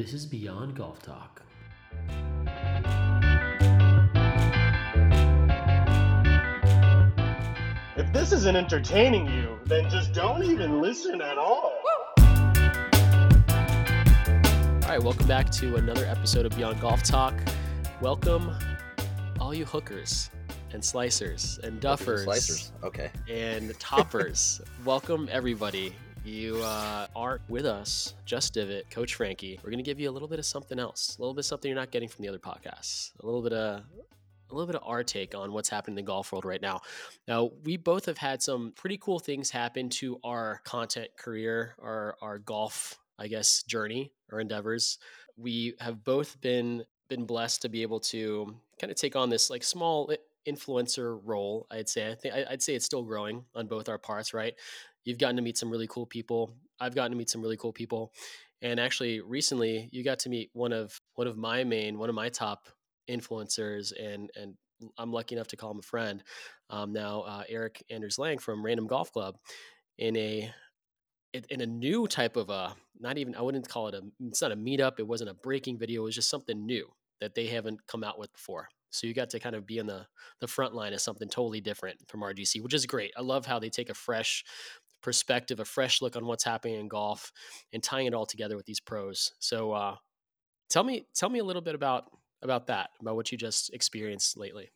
This is Beyond Golf Talk. If this isn't entertaining you, then just don't even listen at all. Woo! All right, welcome back to another episode of Beyond Golf Talk. Welcome all you hookers and slicers and duffers. Hookers and slicers, okay. And toppers. Welcome everybody. You aren't with us, Just Divot, Coach Frankie. We're going to give you a little bit of something else, a little bit of something you're not getting from the other podcasts, a little bit of our take on what's happening in the golf world right now. Now, we both have had some pretty cool things happen to our content career, our golf, I guess, journey or endeavors. We have both been blessed to be able to kind of take on this like small influencer role, I'd say. I'd say it's still growing on both our parts, right? You've gotten to meet some really cool people. I've gotten to meet some really cool people. And actually recently you got to meet one of my top influencers, and I'm lucky enough to call him a friend. Eric Anders Lang from Random Golf Club in a new type of it's not a meetup. It wasn't a breaking video. It was just something new that they haven't come out with before. So you got to kind of be in the front line of something totally different from RGC, which is great. I love how they take a fresh perspective, a fresh look on what's happening in golf and tying it all together with these pros. So tell me a little bit about that, about what you just experienced lately.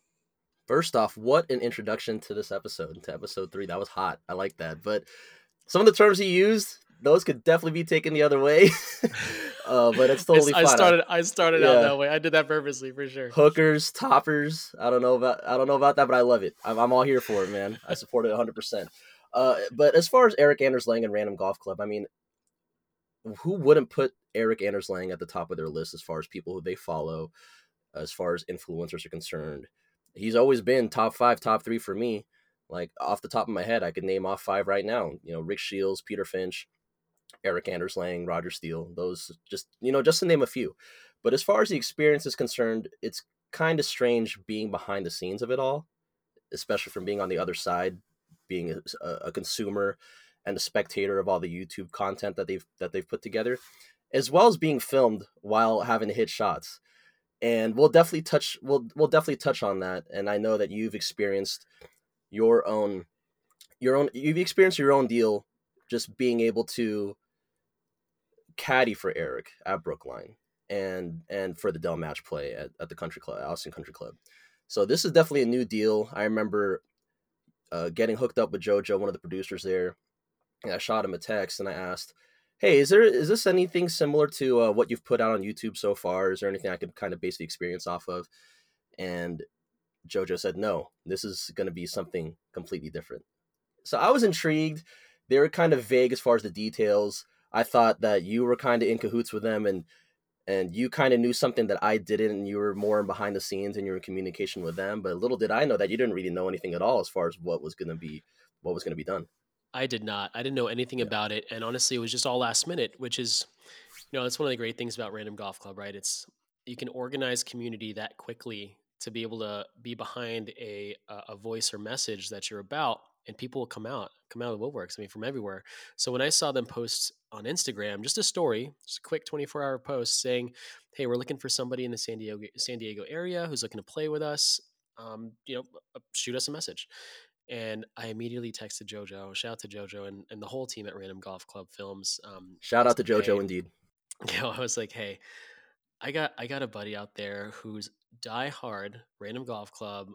First off, what an introduction to this episode, to episode 3. That was hot. I like that. But some of the terms he used, those could definitely be taken the other way. But it's totally fine. I started out that way. I did that purposely, for sure. Hookers, toppers. I don't know about that, but I love it. I'm all here for it, man. I support it 100%. But as far as Eric Anders Lang and Random Golf Club, I mean, who wouldn't put Eric Anders Lang at the top of their list as far as people who they follow, as far as influencers are concerned? He's always been top 5, top 3 for me. Like, off the top of my head, I could name off 5 right now. You know, Rick Shields, Peter Finch, Eric Anders Lang, Roger Steele, those just to name a few. But as far as the experience is concerned, it's kind of strange being behind the scenes of it all, especially from being on the other side, being a consumer and a spectator of all the YouTube content that they've put together, as well as being filmed while having to hit shots. And we'll definitely touch on that. And I know that you've experienced your own deal, just being able to caddy for Eric at Brookline and for the Dell Match Play at the Country Club, Austin Country Club. So this is definitely a new deal. I remember getting hooked up with JoJo, one of the producers there, and I shot him a text and I asked, "Hey, is this anything similar to what you've put out on YouTube so far? Is there anything I could kind of base the experience off of?" And JoJo said, "No, this is going to be something completely different." So I was intrigued. They were kind of vague as far as the details. I thought that you were kind of in cahoots with them and you kind of knew something that I didn't, and you were more behind the scenes and you were in communication with them. But little did I know that you didn't really know anything at all as far as what was going to be done. I did not. I didn't know anything about it. And honestly, it was just all last minute, which is, that's one of the great things about Random Golf Club, right? It's, you can organize community that quickly to be able to be behind a voice or message that you're about. And people will come out of the woodworks, from everywhere. So when I saw them post on Instagram, just a story, just a quick 24-hour post saying, "Hey, we're looking for somebody in the San Diego area who's looking to play with us. Shoot us a message." And I immediately texted JoJo. Shout out to JoJo and the whole team at Random Golf Club Films. Shout out to JoJo, indeed. I was like, "Hey, I got a buddy out there who's diehard Random Golf Club.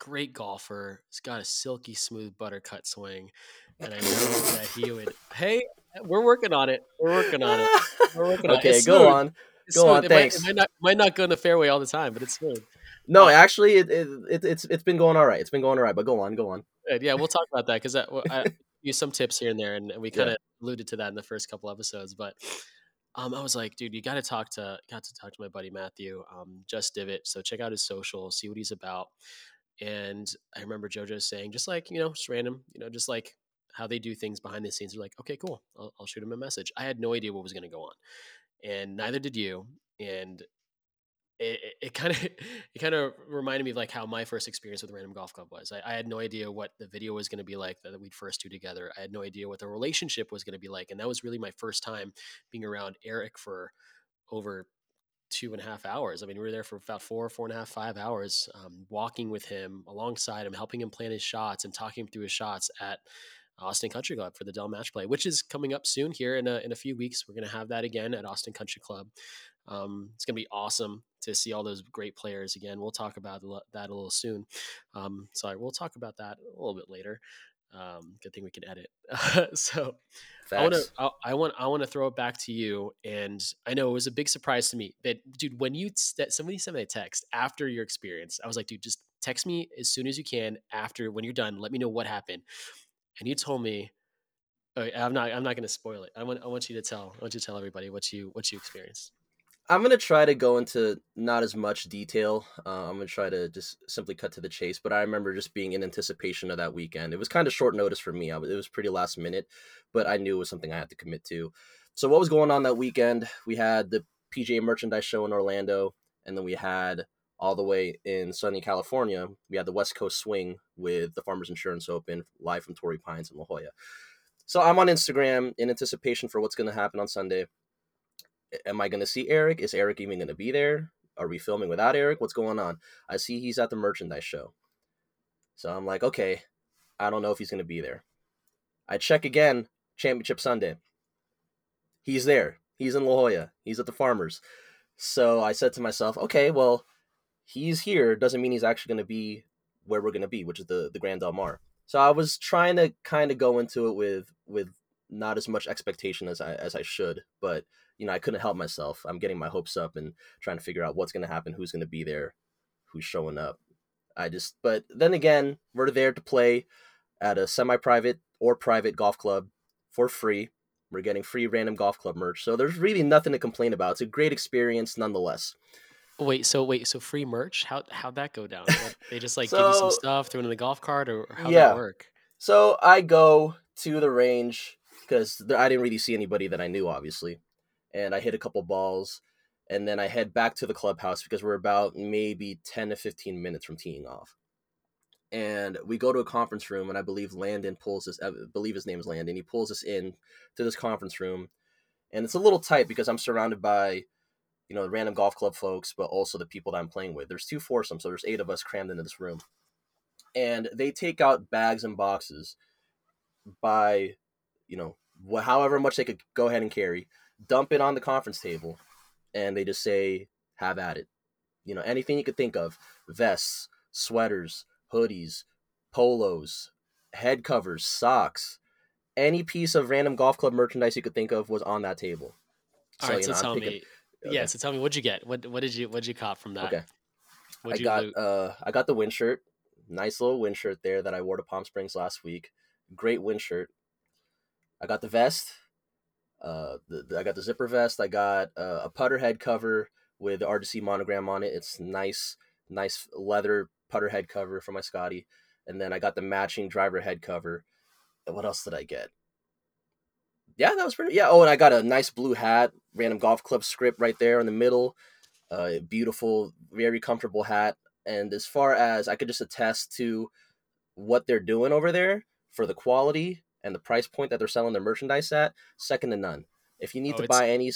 Great golfer. He's got a silky smooth buttercut swing, and I know that he would." Hey, we're working on it. Okay, go on. Thanks. It might not go in the fairway all the time, but it's smooth. No, actually, it's been going all right. It's been going all right, but go on. Yeah, we'll talk about that because I use some tips here and there, and we kind of alluded to that in the first couple episodes, but. I was like, dude, you got to talk to my buddy Matthew, Just Divot. So check out his social, see what he's about. And I remember JoJo saying, just like, just random, just like how they do things behind the scenes. They're like, okay, cool. I'll shoot him a message. I had no idea what was going to go on, and neither did you. And it kind of reminded me of like how my first experience with Random Golf Club was. I had no idea what the video was going to be like that we'd first do together. I had no idea what the relationship was going to be like. And that was really my first time being around Eric for over 2.5 hours. I mean, we were there for about four and a half, 5 hours, walking with him, alongside him, helping him plan his shots and talking him through his shots at Austin Country Club for the Dell Match Play, which is coming up soon here in a few weeks. We're going to have that again at Austin Country Club. It's going to be awesome to see all those great players again. We'll talk about that a little soon. We'll talk about that a little bit later. Good thing we can edit. So facts. I want to throw it back to you. And I know it was a big surprise to me that, dude, when you somebody sent me a text after your experience, I was like, dude, just text me as soon as you can after, when you're done, let me know what happened. And you told me, I'm not going to spoil it. I want you to tell everybody what you experienced. I'm going to try to go into not as much detail. I'm going to try to just simply cut to the chase. But I remember just being in anticipation of that weekend. It was kind of short notice for me. It was pretty last minute, but I knew it was something I had to commit to. So what was going on that weekend? We had the PGA Merchandise Show in Orlando, and then we had all the way in sunny California, we had the West Coast Swing with the Farmers Insurance Open live from Torrey Pines in La Jolla. So I'm on Instagram in anticipation for what's going to happen on Sunday. Am I going to see Eric? Is Eric even going to be there? Are we filming without Eric? What's going on? I see he's at the merchandise show. So I'm like, okay, I don't know if he's going to be there. I check again, Championship Sunday. He's there. He's in La Jolla. He's at the Farmers. So I said to myself, okay, well, he's here. Doesn't mean he's actually going to be where we're going to be, which is the Grand Del Mar. So I was trying to kind of go into it with not as much expectation as I should, but you know, I couldn't help myself. I'm getting my hopes up and trying to figure out what's going to happen, who's going to be there, who's showing up. But then again, we're there to play at a semi-private or private golf club for free. We're getting free Random Golf Club merch. So there's really nothing to complain about. It's a great experience nonetheless. Wait, so free merch? How'd that go down? They just give you some stuff, throw it in the golf cart, or how'd that work? So I go to the range because I didn't really see anybody that I knew, obviously. And I hit a couple balls, and then I head back to the clubhouse because we're about maybe 10 to 15 minutes from teeing off. And we go to a conference room, and I believe Landon pulls us, I believe his name is Landon, he pulls us in to this conference room. And it's a little tight because I'm surrounded by, you know, the Random Golf Club folks, but also the people that I'm playing with. There's two foursomes, so there's 8 of us crammed into this room. And they take out bags and boxes by, you know, however much they could go ahead and carry, dump it on the conference table, and they just say, have at it. You know, anything you could think of, vests, sweaters, hoodies, polos, head covers, socks, any piece of Random Golf Club merchandise you could think of was on that table. All right, so tell me, what'd you get? What'd you cop from that? Okay. I got the wind shirt, nice little wind shirt there that I wore to Palm Springs last week. Great wind shirt. I got the vest. I got the zipper vest. I got a putter head cover with the RGC monogram on it. It's nice leather putter head cover for my Scotty. And then I got the matching driver head cover. And what else did I get? Yeah, that was pretty. Yeah. Oh, and I got a nice blue hat, Random Golf Club script right there in the middle. Beautiful, very comfortable hat. And as far as I could just attest to what they're doing over there for the quality and the price point that they're selling their merchandise at, second to none. If you need to buy any,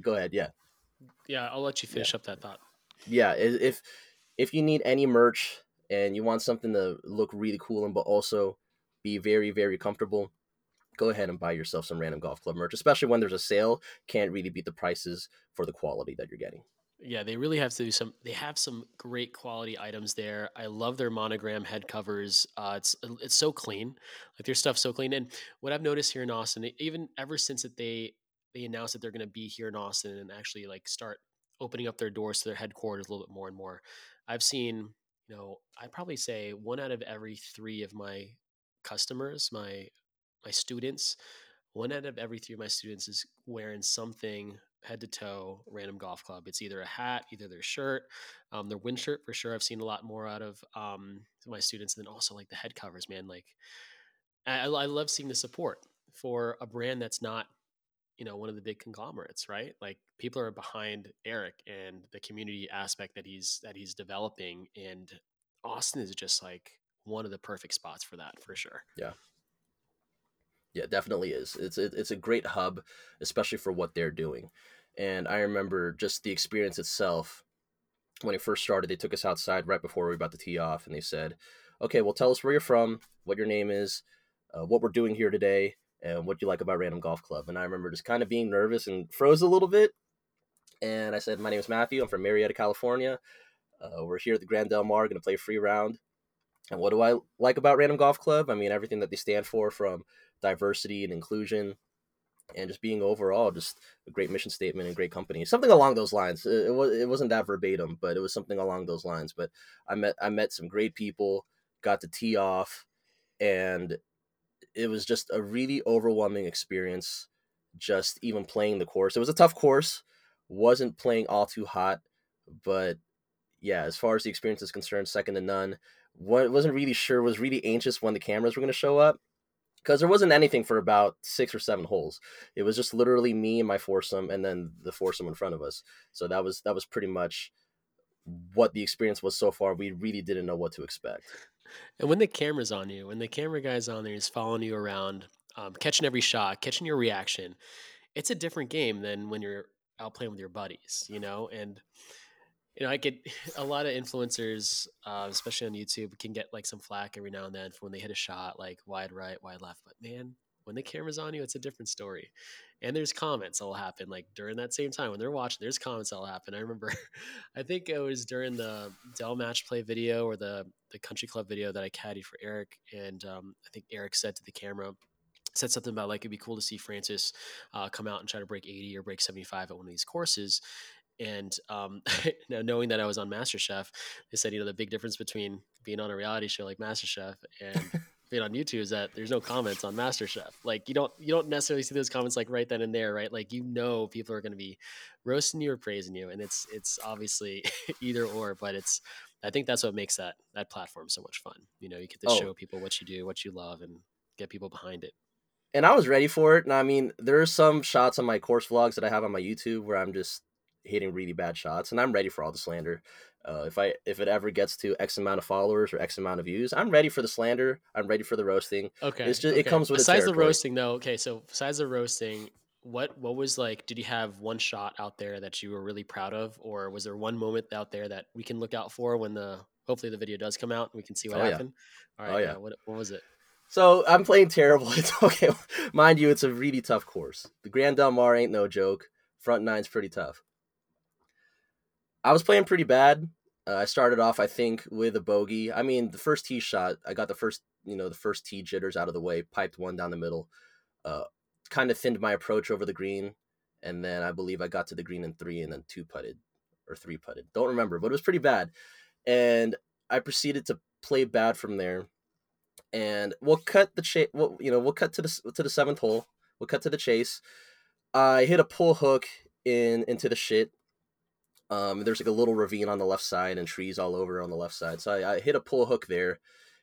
go ahead. Yeah. Yeah. I'll let you finish up that thought. Yeah. If you need any merch and you want something to look really cool and, but also be very, very comfortable, go ahead and buy yourself some Random Golf Club merch, especially when there's a sale. Can't really beat the prices for the quality that you're getting. Yeah, they really have to do some. They have some great quality items there. I love their monogram head covers. It's so clean, like their stuff's so clean. And what I've noticed here in Austin, even ever since that they announced that they're going to be here in Austin and actually like start opening up their doors to their headquarters a little bit more and more, I've seen, you know, I'd probably say 1 out of every 3 of my customers, my students, 1 out of every 3 of my students is wearing something head to toe Random Golf Club. It's either a hat, either their shirt, their wind shirt for sure. I've seen a lot more out of my students, and then also like the head covers, man. Like I love seeing the support for a brand that's not, you know, one of the big conglomerates, right? Like people are behind Eric and the community aspect that he's developing, and Austin is just like one of the perfect spots for that for sure. Yeah. Yeah, it definitely is. It's a great hub, especially for what they're doing. And I remember just the experience itself. When it first started, they took us outside right before we were about to tee off, and they said, okay, well, tell us where you're from, what your name is, what we're doing here today, and what you like about Random Golf Club. And I remember just kind of being nervous and froze a little bit. And I said, my name is Matthew. I'm from Marietta, California. We're here at the Grand Del Mar, going to play a free round. And what do I like about Random Golf Club? I mean, everything that they stand for, from diversity and inclusion, and just being overall just a great mission statement and great company. Something along those lines. It wasn't that verbatim, but it was something along those lines. But I met some great people, got to tee off, and it was just a really overwhelming experience, just even playing the course. It was a tough course. Wasn't playing all too hot, but yeah, as far as the experience is concerned, second to none. Wasn't really sure, was really anxious when the cameras were going to show up, because there wasn't anything for about 6 or 7 holes. It was just literally me and my foursome, and then the foursome in front of us. So that was pretty much what the experience was so far. We really didn't know what to expect. And when the camera's on you, when the camera guy's on there, he's following you around, catching every shot, catching your reaction, it's a different game than when you're out playing with your buddies, you know? And, you know, I get a lot of influencers, especially on YouTube, can get like some flack every now and then for when they hit a shot, like wide right, wide left. But man, when the camera's on you, it's a different story. And there's comments that'll happen like during that same time when they're watching, there's comments that'll happen. I remember, I think it was during the Dell Match Play video or the country club video that I caddied for Eric. And I think Eric said to the camera, said something about like, it'd be cool to see Francis come out and try to break 80 or break 75 at one of these courses. And now knowing that I was on MasterChef, they said, you know, the big difference between being on a reality show like MasterChef and being on YouTube is that there's no comments on MasterChef. Like you don't necessarily see those comments like right then and there, right? Like, you know, people are going to be roasting you or praising you, and it's obviously either or, but I think that's what makes that platform so much fun. You know, you get to show people what you do, what you love, and get people behind it. And I was ready for it. And I mean, there are some shots on my course vlogs that I have on my YouTube where I'm just hitting really bad shots, and I'm ready for all the slander. If it ever gets to X amount of followers or X amount of views, I'm ready for the slander. I'm ready for the roasting. Okay, it's just okay. It comes with besides the roasting, though. Okay, so besides the roasting, what was like? Did you have one shot out there that you were really proud of, or was there one moment out there that we can look out for when hopefully the video does come out and we can see what happened? Yeah. All right, yeah. What was it? So I'm playing terrible. It's okay, mind you. It's a really tough course. The Grand Del Mar ain't no joke. Front nine's pretty tough. I was playing pretty bad. I started off, I think, with a bogey. I mean, the first tee shot, I got the first tee jitters out of the way, piped one down the middle, kind of thinned my approach over the green, and then I believe I got to the green in three and then three putted. Don't remember, but it was pretty bad. And I proceeded to play bad from there. And we'll cut to the seventh hole. We'll cut to the chase. I hit a pull hook into the shit. There's like a little ravine on the left side and trees all over on the left side. So I hit a pull hook there.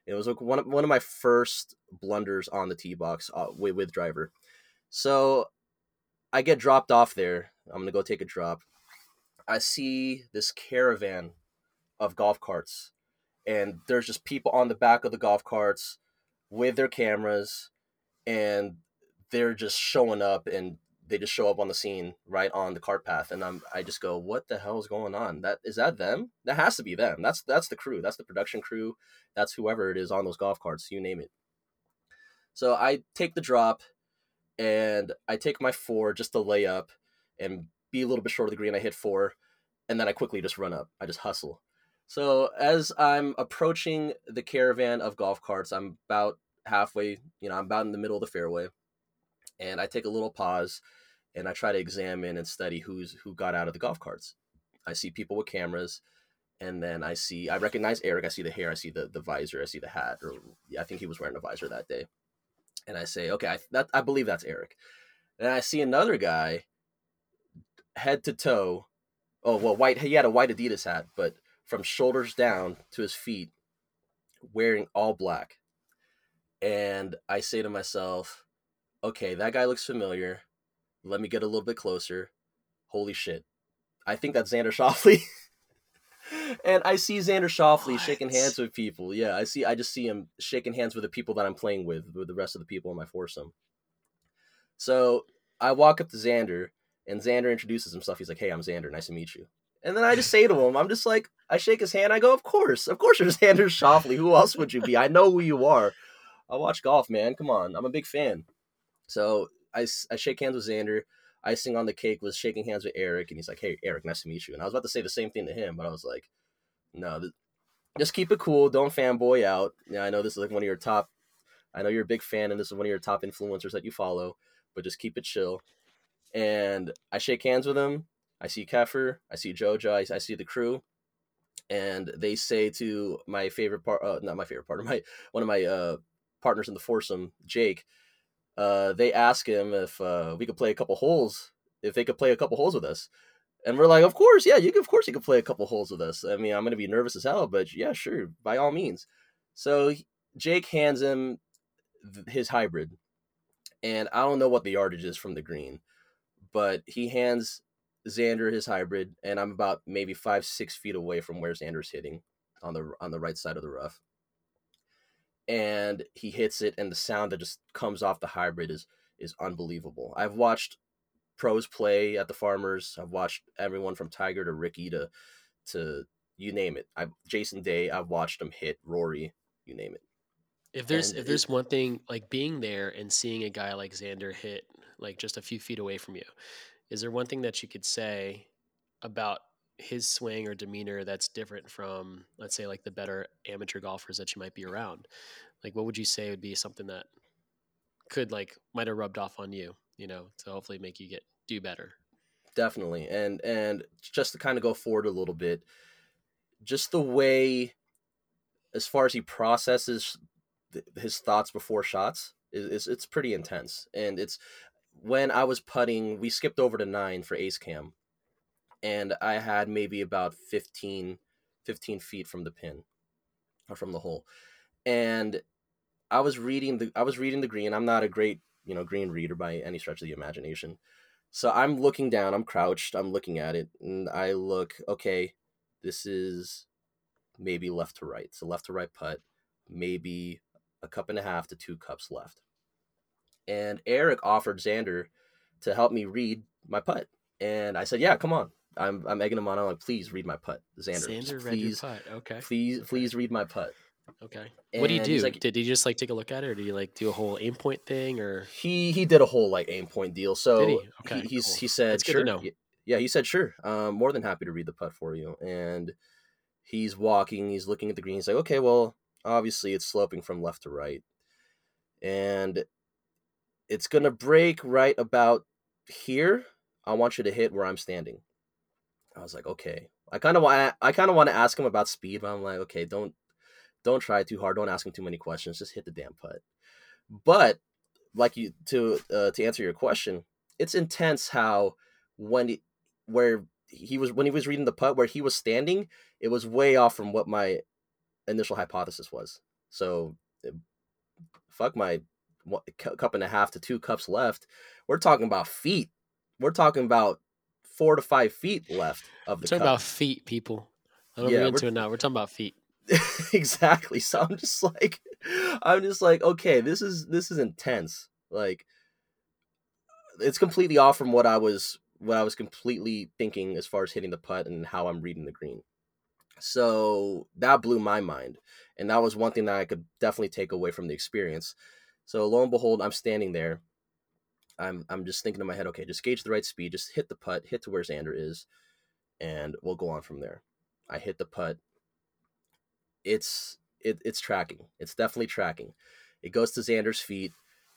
It was like one of my first blunders on the tee box with driver. So I get dropped off there. I'm going to go take a drop. I see this caravan of golf carts, and there's just people on the back of the golf carts with their cameras, and they're just showing up, and they just show up on the scene right on the cart path. And I just go, what the hell is going on? Is that them? That has to be them. That's the crew. That's the production crew. That's whoever it is on those golf carts, you name it. So I take the drop, and I take my four just to lay up and be a little bit short of the green. I hit four, and then I quickly just run up. I just hustle. So as I'm approaching the caravan of golf carts, I'm about halfway, I'm about in the middle of the fairway, and I take a little pause, and I try to examine and study who got out of the golf carts. I see people with cameras, and then I recognize Eric. I see the hair, I see the visor, I see the hat, or I think he was wearing a visor that day. And I say, okay, I believe that's Eric. And I see another guy, head to toe. Oh, well, white. He had a white Adidas hat, but from shoulders down to his feet, wearing all black. And I say to myself, okay, that guy looks familiar. Let me get a little bit closer. Holy shit. I think that's Xander Schauffele. And I see Xander Schauffele shaking hands with people. Yeah, I just see him shaking hands with the people that I'm playing with the rest of the people in my foursome. So I walk up to Xander, And Xander introduces himself. He's like, "Hey, I'm Xander. Nice to meet you." And then I just say to him, I'm just like, I shake his hand. I go, of course you're Xander Schauffele. Who else would you be? I know who you are. I watch golf, man. Come on. I'm a big fan. So I shake hands with Xander. Icing on the cake was shaking hands with Eric. And he's like, "Hey, Eric, nice to meet you." And I was about to say the same thing to him, but I was like, no, just keep it cool. Don't fanboy out. Yeah, I know this is like one of your top, I know you're a big fan and this is one of your top influencers that you follow, but just keep it chill. And I shake hands with him. I see Kaffir, I see JoJo, I see the crew, and they say to my favorite part, not my favorite part, one of my partners in the foursome, Jake, they ask him if we could play a couple holes, if they could play a couple holes with us. And we're like, of course you can play a couple holes with us. I mean, I'm going to be nervous as hell, but yeah, sure, by all means. So Jake hands him his hybrid, and I don't know what the yardage is from the green, but he hands Xander his hybrid, and I'm about maybe 5-6 feet away from where Xander's hitting on the right side of the rough, and he hits it, and the sound that just comes off the hybrid is unbelievable. I've watched pros play at the Farmers. I've watched everyone from Tiger to Ricky to you name it. Jason Day, I've watched him hit Rory, you name it. If there's one thing, like being there and seeing a guy like Xander hit like just a few feet away from you, is there one thing that you could say about his swing or demeanor that's different from, let's say, like the better amateur golfers that you might be around? Like, what would you say would be something that could, like, might have rubbed off on you, you know, to hopefully make you do better? Definitely. And just to kind of go forward a little bit, just the way, as far as he processes his thoughts before shots, it's pretty intense. And it's, when I was putting, we skipped over to 9 for ace cam, and I had maybe about 15 feet from the pin or from the hole. And I was reading the green. I'm not a great, green reader by any stretch of the imagination. So I'm looking down, I'm crouched, I'm looking at it, and I look, okay, this is maybe left to right. So left to right putt, maybe 1.5 to 2 cups left. And Eric offered Xander to help me read my putt. And I said, yeah, come on. I'm egging him on. I'm like, please read my putt, Xander. Xander, read your putt. Okay. Please read my putt. Okay. And what do you do? Like, did he just like take a look at it, or do you like do a whole aim point thing, or? He did a whole like aim point deal. So did he? Okay, cool. He said, that's sure. Good to know. Yeah, he said, sure. More than happy to read the putt for you. And he's walking, he's looking at the green. He's like, okay, well, obviously it's sloping from left to right. And it's going to break right about here. I want you to hit where I'm standing. I was like, okay. I kind of want to ask him about speed, but I'm like, okay, don't try too hard. Don't ask him too many questions. Just hit the damn putt. But like you, to answer your question, it's intense how when he was reading the putt where he was standing, it was way off from what my initial hypothesis was. So fuck my 1.5 to 2 cups left. We're talking about feet. We're talking about 4 to 5 feet left of the cup. We're talking about feet, people. I don't know into it now. We're talking about feet. Exactly. So I'm just like, okay, this is intense. Like, it's completely off from what I was completely thinking as far as hitting the putt and how I'm reading the green. So that blew my mind, and that was one thing that I could definitely take away from the experience. So lo and behold, I'm standing there. I'm just thinking in my head, okay, just gauge the right speed, just hit the putt, hit to where Xander is, and we'll go on from there. I hit the putt. It's tracking. It's definitely tracking. It goes to Xander's feet.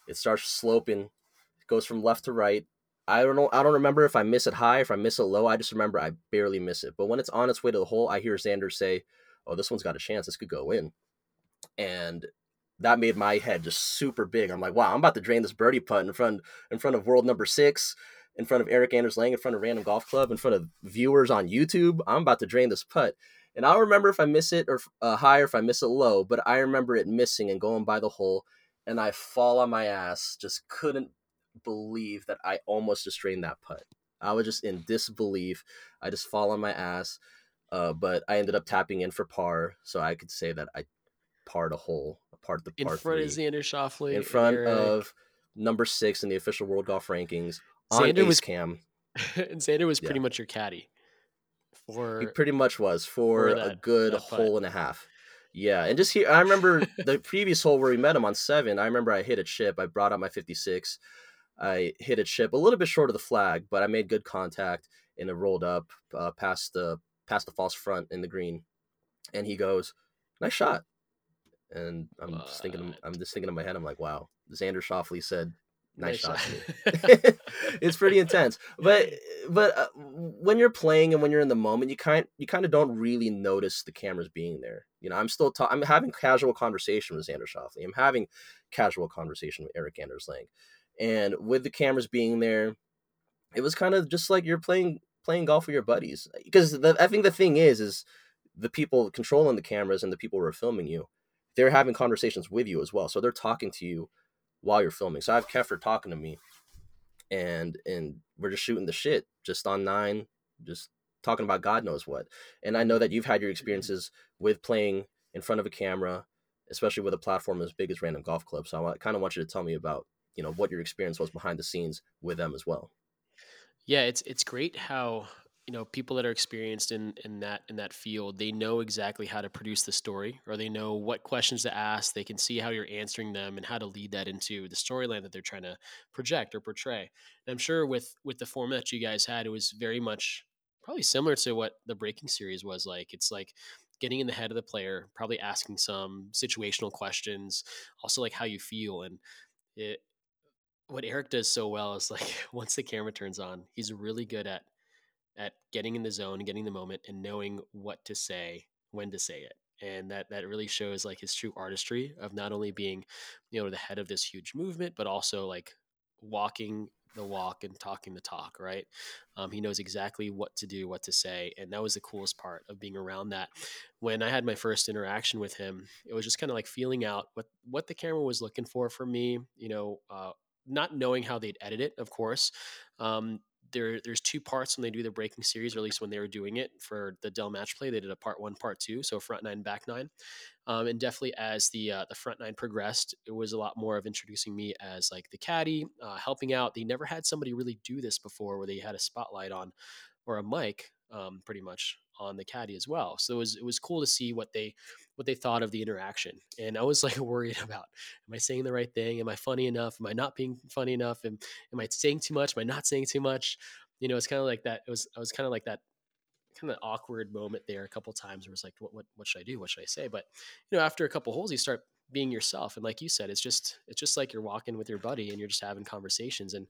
It starts sloping. It goes from left to right. I don't remember if I miss it high, if I miss it low. I just remember I barely miss it. But when it's on its way to the hole, I hear Xander say, "Oh, this one's got a chance. This could go in." And that made my head just super big. I'm like, wow, I'm about to drain this birdie putt in front of world number 6, in front of Eric Anders Lang, in front of Random Golf Club, in front of viewers on YouTube. I'm about to drain this putt. And I don't remember if I miss it or high or if I miss it low, but I remember it missing and going by the hole, and I fall on my ass. Just couldn't believe that I almost just drained that putt. I was just in disbelief. I just fall on my ass, but I ended up tapping in for par, so I could say that I parred a hole. In front of Xander Schauffele. In front of number 6 in the official World Golf Rankings. On Xander was cam. And Xander was pretty much your caddy. He pretty much was for that, a good hole and a half. Yeah, and just here, I remember the previous hole where we met him on 7, I remember I hit a chip. I brought out my 56. I hit a chip a little bit short of the flag, but I made good contact, and it rolled up past the false front in the green. And he goes, "Nice shot." And I'm just thinking in my head, I'm like, wow, Xander Schauffele said, nice shot. It's pretty intense. But when you're playing and when you're in the moment, you kind of don't really notice the cameras being there. You know, I'm having casual conversation with Xander Schauffele. I'm having casual conversation with Eric Anders Lang. And with the cameras being there, it was kind of just like you're playing golf with your buddies. Because I think the thing is the people controlling the cameras and the people who are filming you, they're having conversations with you as well. So they're talking to you while you're filming. So I have Kaffir talking to me, and we're just shooting the shit just on 9, just talking about God knows what. And I know that you've had your experiences with playing in front of a camera, especially with a platform as big as Random Golf Club. So I kind of want you to tell me about, you know, what your experience was behind the scenes with them as well. Yeah, it's great how, you know, people that are experienced in that field, they know exactly how to produce the story, or they know what questions to ask. They can see how you're answering them and how to lead that into the storyline that they're trying to project or portray. And I'm sure with the format that you guys had, it was very much probably similar to what the breaking series was like. It's like getting in the head of the player, probably asking some situational questions, also like how you feel. And what Eric does so well is, like, once the camera turns on, he's really good at getting in the zone, getting the moment, and knowing what to say, when to say it. And that really shows, like, his true artistry of not only being, you know, the head of this huge movement, but also, like, walking the walk and talking the talk, right? He knows exactly what to do, what to say. And that was the coolest part of being around that. When I had my first interaction with him, it was just kind of like feeling out what the camera was looking for me, you know, not knowing how they'd edit it, of course. There's two parts when they do the breaking series, or at least when they were doing it for the Dell Match Play, they did a part 1, part 2, so front 9, back 9. And definitely as the front 9 progressed, it was a lot more of introducing me as, like, the caddy, helping out. They never had somebody really do this before, where they had a spotlight on, or a mic, pretty much on the caddy as well. So it was cool to see what they thought of the interaction. And I was, like, worried about, am I saying the right thing? Am I funny enough? Am I not being funny enough? And am I saying too much? Am I not saying too much? You know, it's kind of like that. I was kind of like that kind of awkward moment there a couple of times where it's like, what should I do? What should I say? But, you know, after a couple holes, you start being yourself. And like you said, it's just like you're walking with your buddy and you're just having conversations. And,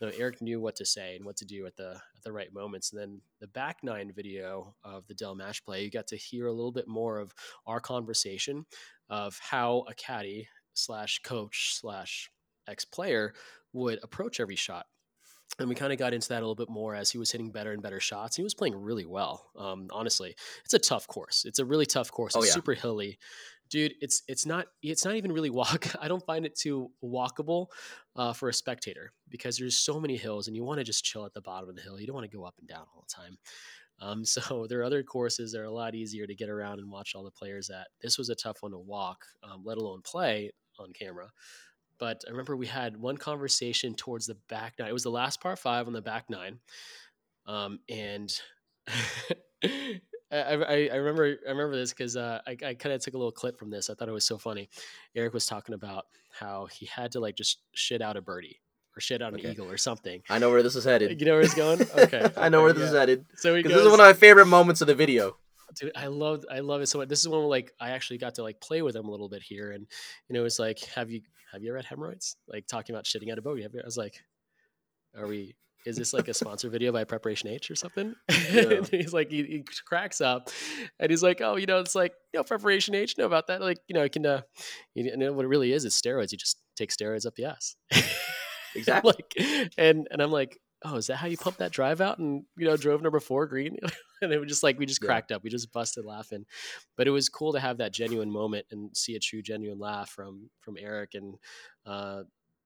you know, Eric knew what to say and what to do at the right moments. And then the back 9 video of the Dell Match Play, you got to hear a little bit more of our conversation of how a caddy / coach / ex-player would approach every shot. And we kind of got into that a little bit more as he was hitting better and better shots. He was playing really well. Honestly, it's a tough course. It's a really tough course. It's super hilly. Dude, it's not even really walk. I don't find it too walkable for a spectator, because there's so many hills and you want to just chill at the bottom of the hill. You don't want to go up and down all the time. So there are other courses that are a lot easier to get around and watch all the players at. This was a tough one to walk, let alone play on camera. But I remember we had one conversation towards the back 9. It was the last par 5 on the back 9. And I remember this because I kind of took a little clip from this. I thought it was so funny. Eric was talking about how he had to, like, just shit out a birdie or shit out an eagle or something. I know where this is headed. You know where it's going? Okay. I know where this is headed. So he goes, this is one of my favorite moments of the video. Dude, I love it so much. This is when, like, I actually got to, like, play with him a little bit here. And, you know, it's like, have you ever had hemorrhoids? Like, talking about shitting out a bogey. I was like, is this like a sponsor video by Preparation H or something? Yeah. He's like, he cracks up and he's like, oh, you know, it's like, you know, Preparation H, know about that. Like, you know, you know what it really is steroids. You just take steroids up the ass. Exactly. Like, and I'm like, oh, is that how you pumped that drive out and, you know, drove number 4 green? And it was just like, we just cracked up. We just busted laughing. But it was cool to have that genuine moment and see a true genuine laugh from Eric, and,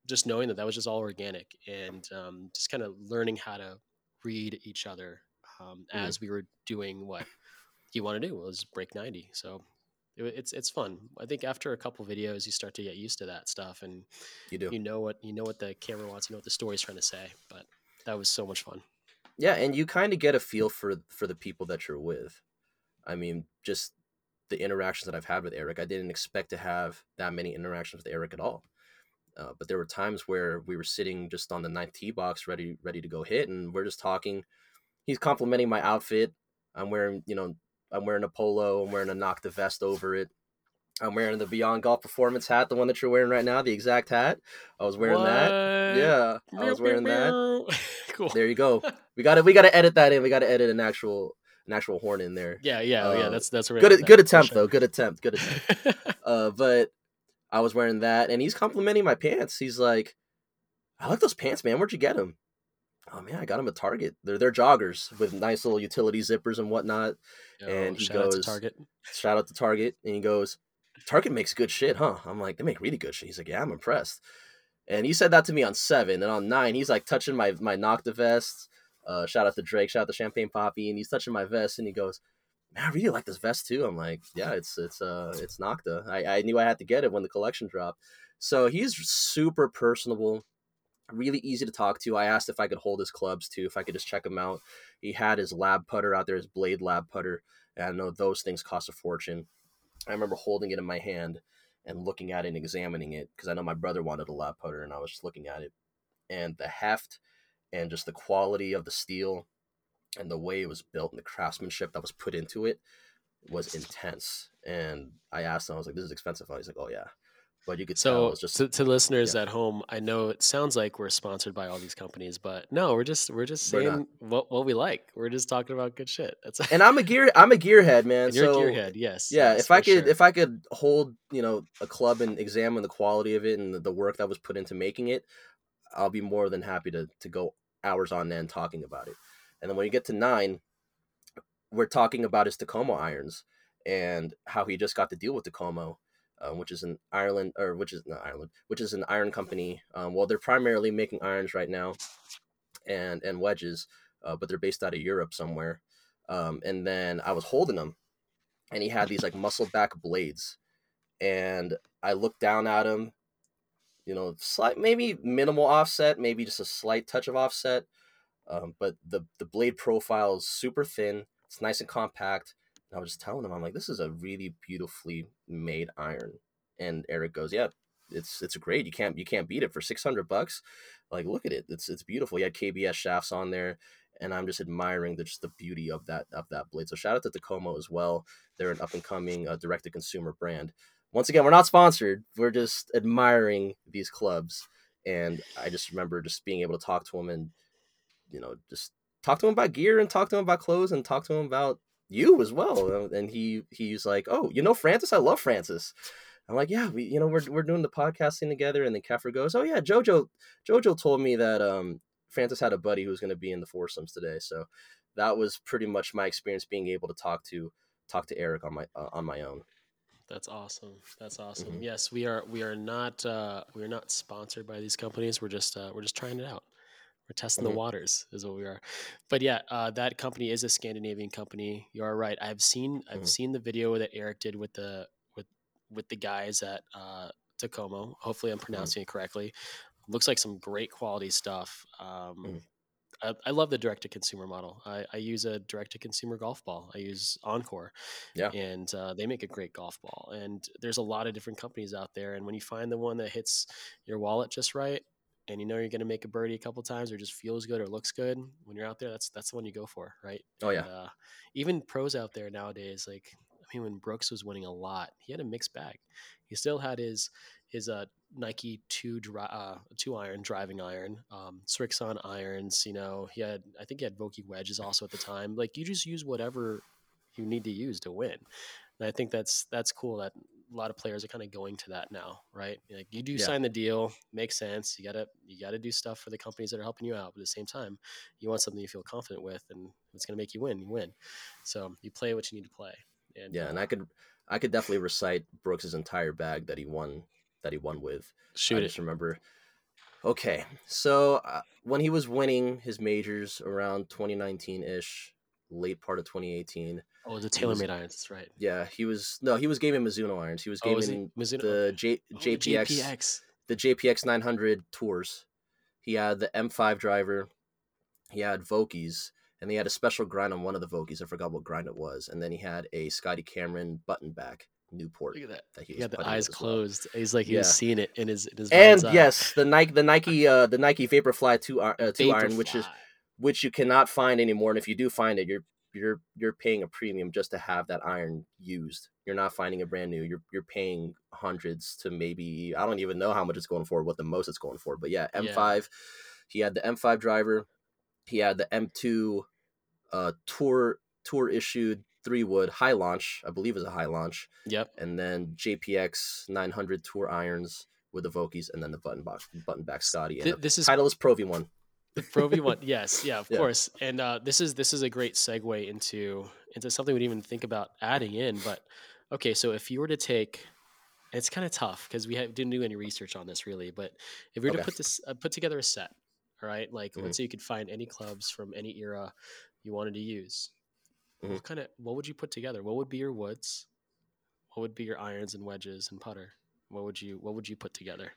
just knowing that was just all organic, and just kind of learning how to read each other as we were doing what you want to do, was break 90. So it's fun. I think after a couple videos, you start to get used to that stuff, and you know what the camera wants, you know what the story's trying to say. But that was so much fun. Yeah, and you kind of get a feel for the people that you're with. I mean, just the interactions that I've had with Eric, I didn't expect to have that many interactions with Eric at all. But there were times where we were sitting just on the ninth tee box, ready to go hit, and we're just talking. He's complimenting my outfit. I'm wearing a polo. I'm wearing a knock the vest over it. I'm wearing the Beyond Golf Performance hat, the one that you're wearing right now, the exact hat. I was wearing that. Yeah, I was wearing that. Cool. There you go. We got to edit that in. We got to edit an actual horn in there. Yeah. That's right. Good attempt. But I was wearing that, and he's complimenting my pants. He's like, "I like those pants, man. Where'd you get them?" Oh man, I got them at Target. They're joggers with nice little utility zippers and whatnot. And he goes, "Shout out to Target." And he goes, "Target makes good shit, huh?" I'm like, "They make really good shit." He's like, "Yeah, I'm impressed." And he said that to me on 7, and on 9, he's like touching my knock the vest. Shout out to Drake, shout out to Champagne Poppy, and he's touching my vest, and he goes, "Man, I really like this vest too." I'm like, "Yeah, it's Nocta. I knew I had to get it when the collection dropped." So he's super personable, really easy to talk to. I asked if I could hold his clubs too, if I could just check them out. He had his lab putter out there, his Blade lab putter, and I know those things cost a fortune. I remember holding it in my hand and looking at it and examining it because I know my brother wanted a lab putter, and I was just looking at it, and the heft, and just the quality of the steel and the way it was built and the craftsmanship that was put into it was intense. And I asked him, I was like, "This is expensive." He's like, "Oh yeah." But you could tell it was just to listeners at home, I know it sounds like we're sponsored by all these companies, but no, we're just saying what we like. We're just talking about good shit. And I'm a gearhead, man. And you're a gearhead, yes. Yeah, yes, if I could hold, a club and examine the quality of it and the work that was put into making it, I'll be more than happy to go hours on end talking about it. And then when you get to 9, we're talking about his Tacomo irons and how he just got to deal with Tacomo, which is an iron company. Well, they're primarily making irons right now and wedges, but they're based out of Europe somewhere. And then I was holding them, and he had these like muscle back blades, and I looked down at him. Slight, maybe minimal offset, maybe just a slight touch of offset. But the blade profile is super thin. It's nice and compact. And I was just telling him, I'm like, "This is a really beautifully made iron." And Eric goes, "Yeah, it's great. You can't beat it for $600. Like, look at it. It's beautiful." He had KBS shafts on there, and I'm just admiring the beauty of that blade. So shout out to Tacomo as well. They're an up and coming direct to consumer brand. Once again, we're not sponsored. We're just admiring these clubs. And I just remember just being able to talk to him and, just talk to him about gear and talk to him about clothes and talk to him about you as well. And he's like, "Oh, Francis? I love Francis." I'm like, "Yeah, we're doing the podcasting together." And then Kaffir goes, "Oh yeah, JoJo told me that Francis had a buddy who was going to be in the foursomes today." So that was pretty much my experience being able to talk to Eric on my own. That's awesome. Mm-hmm. Yes, we are not sponsored by these companies. We're just trying it out. We're testing the waters is what we are. But yeah, that company is a Scandinavian company. You are right. I've seen the video that Eric did with the guys at Tacomo. Hopefully I'm pronouncing it correctly. Looks like some great quality stuff. I love the direct-to-consumer model. I use a direct-to-consumer golf ball. I use Encore, and they make a great golf ball. And there's a lot of different companies out there. And when you find the one that hits your wallet just right, and you're going to make a birdie a couple times, or just feels good or looks good when you're out there, that's the one you go for, right? Oh yeah. And, even pros out there nowadays, when Brooks was winning a lot, he had a mixed bag. He still had his Nike 2 iron driving iron, Srixon irons. I think he had Vokey wedges also at the time. Like, you just use whatever you need to use to win. And I think that's cool that a lot of players are kind of going to that now, right? Like, you do sign the deal, makes sense. You gotta do stuff for the companies that are helping you out, but at the same time, you want something you feel confident with, and it's gonna make you win. You win, so you play what you need to play. And and I could definitely recite Brooks's entire bag that he won with. Shoot, I just remember. Okay, so when he was winning his majors around 2019-ish, late part of 2018. Oh, the TaylorMade irons, that's right. Yeah, he was gaming Mizuno irons. He was gaming the JPX 900 tours. He had the M5 driver. he had Vokeys, and they had a special grind on one of the Vokeys. I forgot what grind it was. And then he had a Scotty Cameron button back Newport. Look at that. He had the eyes closed. Well. He's like he was seeing it in his mind's eye. Yes, the Nike Vaporfly 2 iron, which you cannot find anymore. And if you do find it, you're paying a premium just to have that iron used. You're not finding a brand new. You're paying hundreds to maybe, I don't even know how much it's going for, what the most it's going for. But yeah, M5. Yeah. He had the M5 driver. He had the M2 tour issued 3-wood high launch. I believe it was a high launch. Yep. And then JPX 900 tour irons with the Vokeys, and then the button back Scotty. And this is Titleist Pro V1. The Pro V1, yes, yeah, of course. And this is a great segue into something we didn't even think about adding in. But okay, so if you were to take, and it's kind of tough because we didn't do any research on this really, but if we were to put together a set, all right, like let's say you could find any clubs from any era you wanted to use, what would you put together? What would be your woods? What would be your irons and wedges and putter? What would you put together?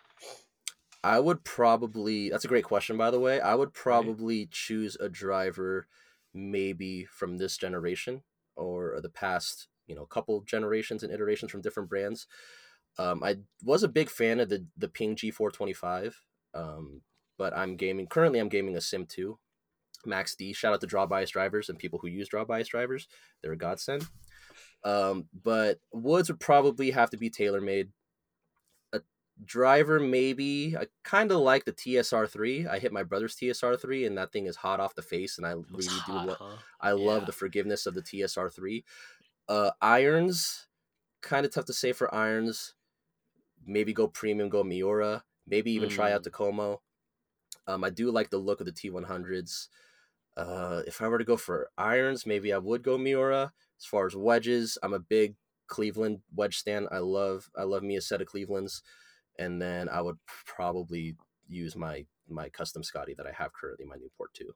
I would probably, that's a great question, by the way. I would probably choose a driver maybe from this generation or the past, couple generations and iterations from different brands. I was a big fan of the Ping G425, but I'm currently gaming a Sim 2 Max D. Shout out to draw bias drivers and people who use draw bias drivers. They're a godsend. But woods would probably have to be TaylorMade. Driver, maybe I kind of like the TSR3. I hit my brother's TSR3, and that thing is hot off the face. And I really love the forgiveness of the TSR3. Irons, kind of tough to say for irons. Maybe go premium, go Miura. Maybe even try out Tacomo. I do like the look of the T100s. If I were to go for irons, maybe I would go Miura. As far as wedges, I'm a big Cleveland wedge stand. I love me a set of Clevelands. And then I would probably use my custom Scotty that I have currently, my Newport 2.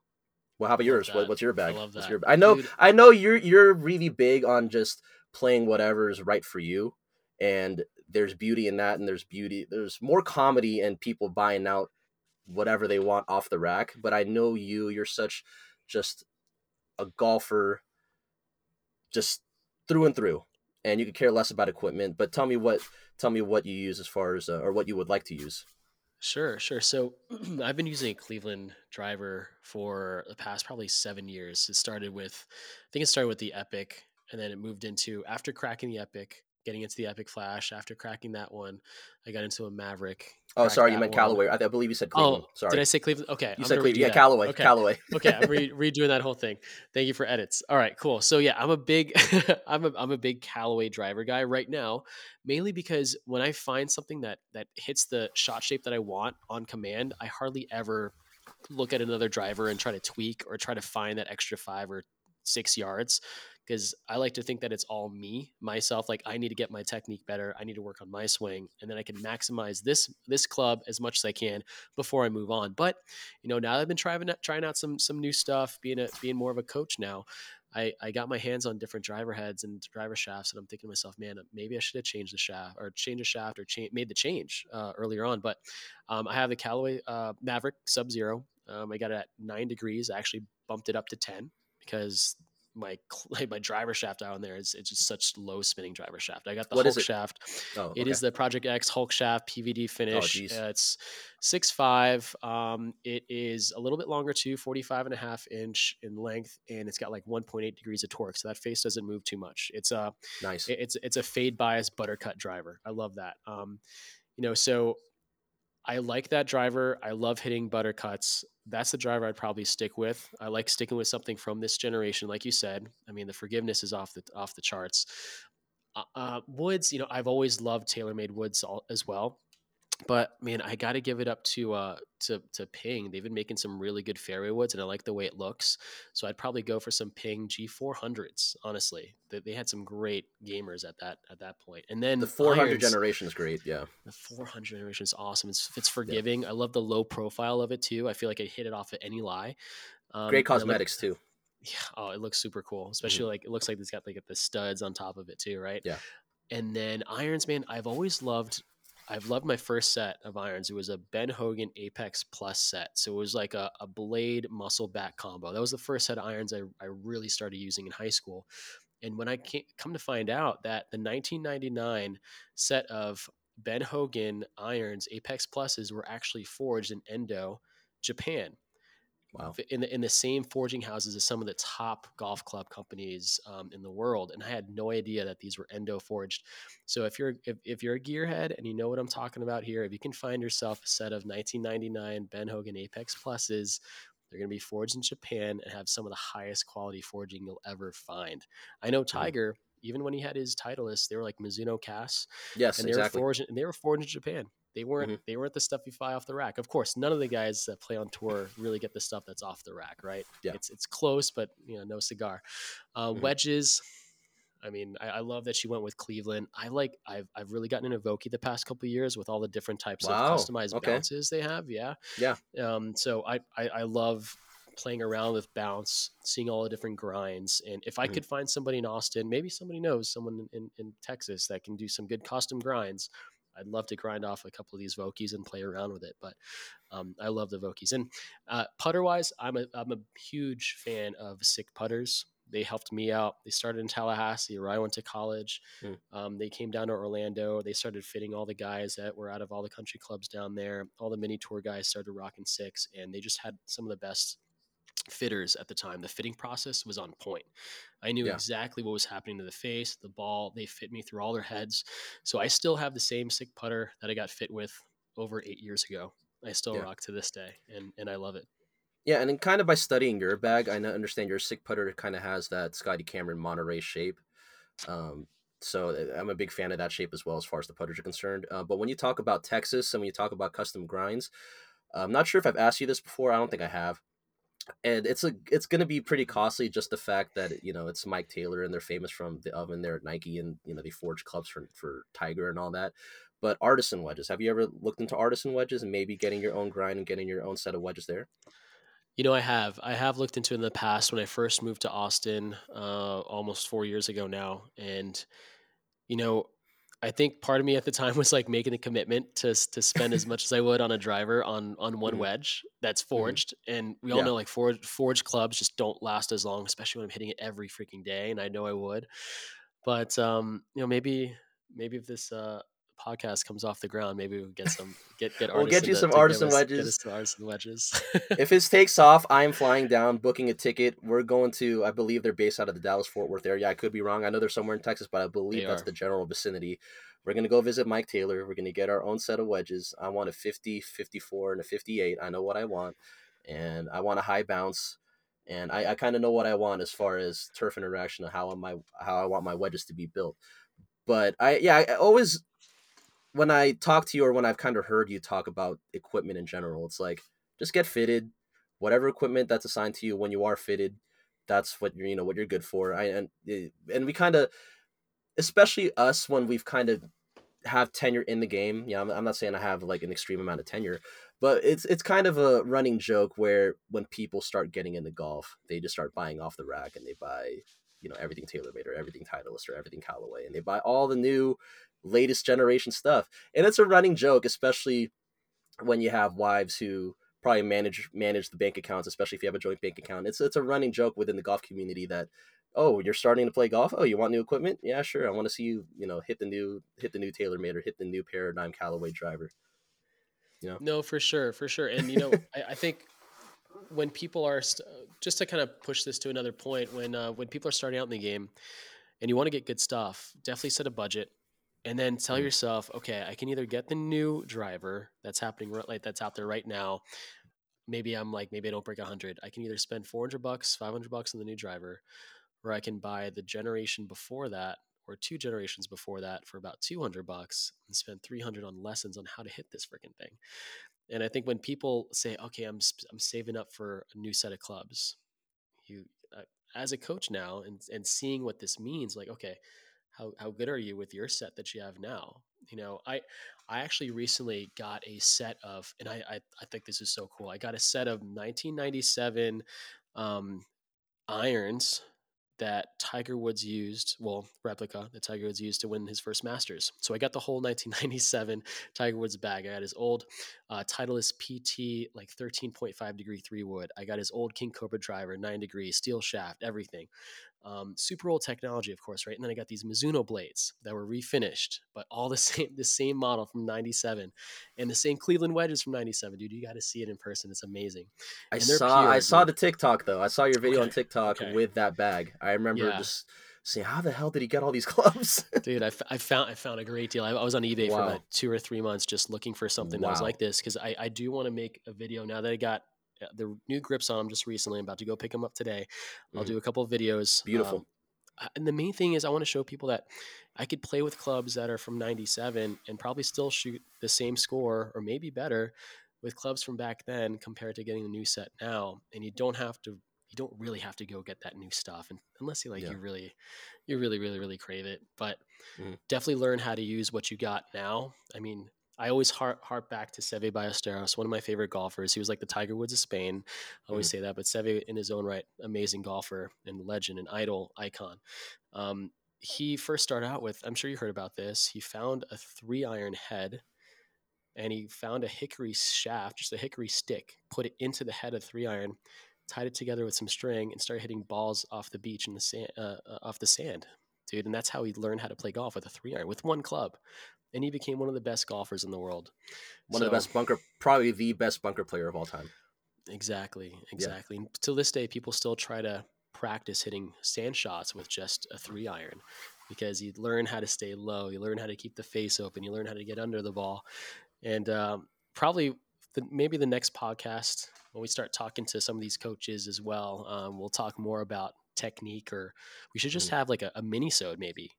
Well, how about yours? What's your bag? I love that. I know you're really big on just playing whatever is right for you. And there's beauty in that, and there's more comedy and people buying out whatever they want off the rack. But I know you're such just a golfer just through and through. And you could care less about equipment, but tell me what you use as far as or what you would like to use. Sure. So I've been using a Cleveland driver for the past probably 7 years. It started with the Epic, and then it moved into, after cracking the Epic, getting into the Epic Flash. After cracking that one, I got into a Maverick. Oh, sorry, you meant Callaway. I believe you said Cleveland. Oh, sorry. Did I say Cleveland? Okay. You said Cleveland. Yeah, Callaway. Okay. Callaway. Okay, I'm redoing that whole thing. Thank you for edits. All right, cool. So yeah, I'm a big Callaway driver guy right now, mainly because when I find something that hits the shot shape that I want on command, I hardly ever look at another driver and try to tweak or try to find that extra 5 or 6 yards. Because I like to think that it's all me, myself. Like, I need to get my technique better. I need to work on my swing, and then I can maximize this club as much as I can before I move on. But now that I've been trying out some new stuff, being more of a coach now, I got my hands on different driver heads and driver shafts, and I'm thinking to myself, man, maybe I should have changed the shaft or made the change earlier on. But I have the Callaway Maverick Sub-Zero. I got it at 9 degrees. I actually bumped it up to 10 because my driver shaft out on there is, it's just such low spinning driver shaft. I got the Hulk shaft. It is the Project X Hulk shaft PVD finish. It's 6.5. It is a little bit longer too, 45.5 inch in length, and it's got like 1.8 degrees of torque. So that face doesn't move too much. It's a nice. It's a fade bias buttercut driver. I love that. So I like that driver. I love hitting buttercuts. That's the driver I'd probably stick with. I like sticking with something from this generation, like you said. I mean, the forgiveness is off the charts. Woods, I've always loved TaylorMade woods as well. But man, I got to give it up to Ping. They've been making some really good fairway woods, and I like the way it looks. So I'd probably go for some Ping G400s. Honestly, they had some great gamers at that point. And then the 400 generation is great. Yeah, the 400 generation is awesome. It's forgiving. Yeah. I love the low profile of it too. I feel like I hit it off at any lie. Great cosmetics too. Yeah. Oh, it looks super cool. Especially like it looks like it's got like the studs on top of it too, right? Yeah. And then irons, man, I've always loved I've loved my first set of irons. It was a Ben Hogan Apex Plus set. So it was like a blade muscle back combo. That was the first set of irons I really started using in high school. And when I come to find out that the 1999 set of Ben Hogan irons, Apex Pluses, were actually forged in Endo, Japan. Wow. In the same forging houses as some of the top golf club companies in the world. And I had no idea that these were Endo forged. So if you're a gearhead and you know what I'm talking about here, if you can find yourself a set of 1999 Ben Hogan Apex Pluses, they're going to be forged in Japan and have some of the highest quality forging you'll ever find. I know Tiger, even when he had his Titleist, they were like Mizuno casts. Yes, and exactly. They were forged in Japan. They weren't the stuff you buy off the rack. Of course, none of the guys that play on tour really get the stuff that's off the rack, right? Yeah. It's close, but no cigar. Wedges. I mean, I love that she went with Cleveland. I've really gotten into Vokey the past couple of years with all the different types of customized bounces they have. Yeah. Yeah. So I love playing around with bounce, seeing all the different grinds. And if I could find somebody in Austin, maybe somebody knows someone in Texas that can do some good custom grinds, I'd love to grind off a couple of these Vokeys and play around with it, but I love the Vokeys. And putter-wise, I'm a huge fan of Sick Putters. They helped me out. They started in Tallahassee, where I went to college. They came down to Orlando. They started fitting all the guys that were out of all the country clubs down there. All the mini tour guys started rocking Six, and they just had some of the best fitters at the time. The fitting process was on point. I knew exactly what was happening to the face, the ball. They fit me through all their heads. So I still have the same Sick Putter that I got fit with over 8 years ago. I still rock to this day, and I love it. Yeah, and then kind of by studying your bag, I understand your Sick Putter kind of has that Scotty Cameron Monterey shape. So I'm a big fan of that shape as well, as far as the putters are concerned. But when you talk about Texas and when you talk about custom grinds, I'm not sure if I've asked you this before. I don't think I have. And it's going to be pretty costly, just the fact that, it's Mike Taylor and they're famous from the oven there at Nike, and, they forge clubs for Tiger and all that. But artisan wedges, have you ever looked into artisan wedges and maybe getting your own grind and getting your own set of wedges there? I have looked into it in the past when I first moved to Austin, almost 4 years ago now. And, I think part of me at the time was like making the commitment to spend as much as I would on a driver on one wedge that's forged. And we all know like forged clubs just don't last as long, especially when I'm hitting it every freaking day. And I know I would, but maybe if this podcast comes off the ground, maybe we'll get some, get artisan. We'll get you some artisan wedges. If this takes off, I'm flying down, booking a ticket. We're going to, I believe they're based out of the Dallas-Fort Worth area. I could be wrong. I know they're somewhere in Texas, but I believe that's the general vicinity. We're going to go visit Mike Taylor. We're going to get our own set of wedges. I want a 50, 54, and a 58. I know what I want. And I want a high bounce. And I kind of know what I want as far as turf interaction and how I want my wedges to be built. But I always... when I talk to you, or when I've kind of heard you talk about equipment in general, it's like, just get fitted, whatever equipment that's assigned to you. When you are fitted, that's what you're, what you're good for. And we kind of, especially us, when we've kind of have tenure in the game. I'm not saying I have like an extreme amount of tenure, but it's kind of a running joke where when people start getting into golf, they just start buying off the rack, and they buy, everything TaylorMade or everything Titleist or everything Callaway, and they buy all the new latest generation stuff. And it's a running joke, especially when you have wives who probably manage the bank accounts, especially if you have a joint bank account. It's a running joke within the golf community that, oh, you're starting to play golf? Oh, you want new equipment? Yeah, sure. I want to see you, hit the new TaylorMade or hit the new Paradigm Callaway driver. No, for sure. And I think when people are just to kind of push this to another point, when people are starting out in the game and you want to get good stuff, definitely set a budget. And then tell yourself, okay, I can either get the new driver that's happening, like that's out there right now. Maybe I don't break 100. I can either spend $400, $500 on the new driver, or I can buy the generation before that, or two generations before that, for about $200 and spend $300 on lessons on how to hit this freaking thing. And I think when people say, okay, I'm saving up for a new set of clubs, you as a coach now and seeing what this means, like, okay, how good are you with your set that you have now? I actually recently got a set of, and I think this is so cool. I got a set of 1997 irons that Tiger Woods used, well, replica that Tiger Woods used to win his first Masters. So I got the whole 1997 Tiger Woods bag. I got his old Titleist PT, like 13.5 degree 3 wood. I got his old King Cobra driver, 9 degree, steel shaft, everything. Super old technology, of course, right? And then I got these Mizuno blades that were refinished, but all the same model from 97, and the same Cleveland wedges from 97, dude. You got to see it in person. It's amazing. I saw the TikTok though. I saw your video on TikTok with that bag. I remember just saying, how the hell did he get all these clubs? Dude, I found a great deal. I was on eBay for about 2 or 3 months just looking for something that was like this. Cause I do want to make a video now that I got the new grips on them just recently. I'm about to go pick them up today. I'll do a couple of videos. Beautiful. And the main thing is I want to show people that I could play with clubs that are from 97 and probably still shoot the same score or maybe better with clubs from back then compared to getting the new set now. And you don't really have to go get that new stuff. And unless you really crave it, but definitely learn how to use what you got now. I mean, I always harp back to Seve Ballesteros, one of my favorite golfers. He was like the Tiger Woods of Spain. I always say that, but Seve in his own right, amazing golfer and legend and idol icon. He first started out with, I'm sure you heard about this, he found a 3-iron head and he found a hickory shaft, just a hickory stick, put it into the head of 3-iron, tied it together with some string and started hitting balls off the beach and off the sand, dude. And that's how he learned how to play golf, with a 3-iron, with one club. And he became one of the best golfers in the world. Probably the best bunker player of all time. Exactly. Yeah. To this day, people still try to practice hitting sand shots with just a 3-iron because you learn how to stay low. You learn how to keep the face open. You learn how to get under the ball. And maybe the next podcast, when we start talking to some of these coaches as well, we'll talk more about technique, or we should just have like a mini-sode maybe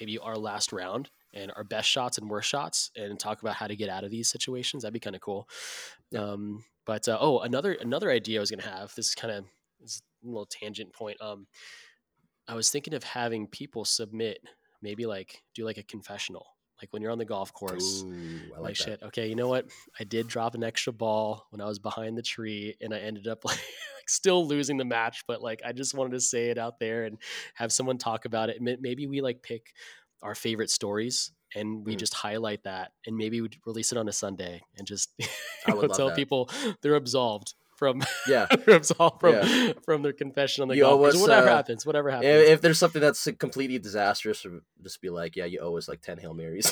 maybe our last round and our best shots and worst shots, and talk about how to get out of these situations. That'd be kind of cool. Yeah. Another idea I was going to have, this is kind of a little tangent point. I was thinking of having people submit, maybe do a confessional, like when you're on the golf course. Ooh, I like shit. Okay. You know what? I did drop an extra ball when I was behind the tree and I ended up still losing the match, but I just wanted to say it out there and have someone talk about it. Maybe we pick our favorite stories and we just highlight that, and maybe we release it on a Sunday and just tell that. People they're absolved from from their confession on the golf course. Whatever happens. If there's something that's completely disastrous, just be you owe us 10 Hail Marys.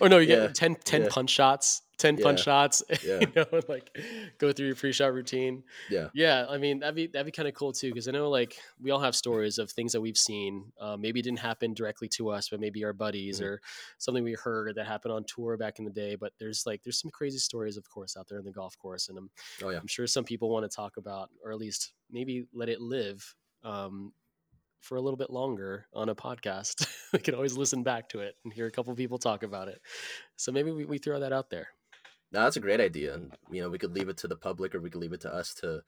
Or no, you get 10 punch shots. 10 punch shots, go through your pre-shot routine. Yeah. Yeah. I mean, that'd be kind of cool too. Cause I know we all have stories of things that we've seen. Maybe it didn't happen directly to us, but maybe our buddies or something we heard that happened on tour back in the day. But there's some crazy stories, of course, out there in the golf course. And I'm sure some people want to talk about, or at least maybe let it live, for a little bit longer on a podcast. We can always listen back to it and hear a couple of people talk about it. So maybe we throw that out there. No, that's a great idea. And, we could leave it to the public, or we could leave it to us to,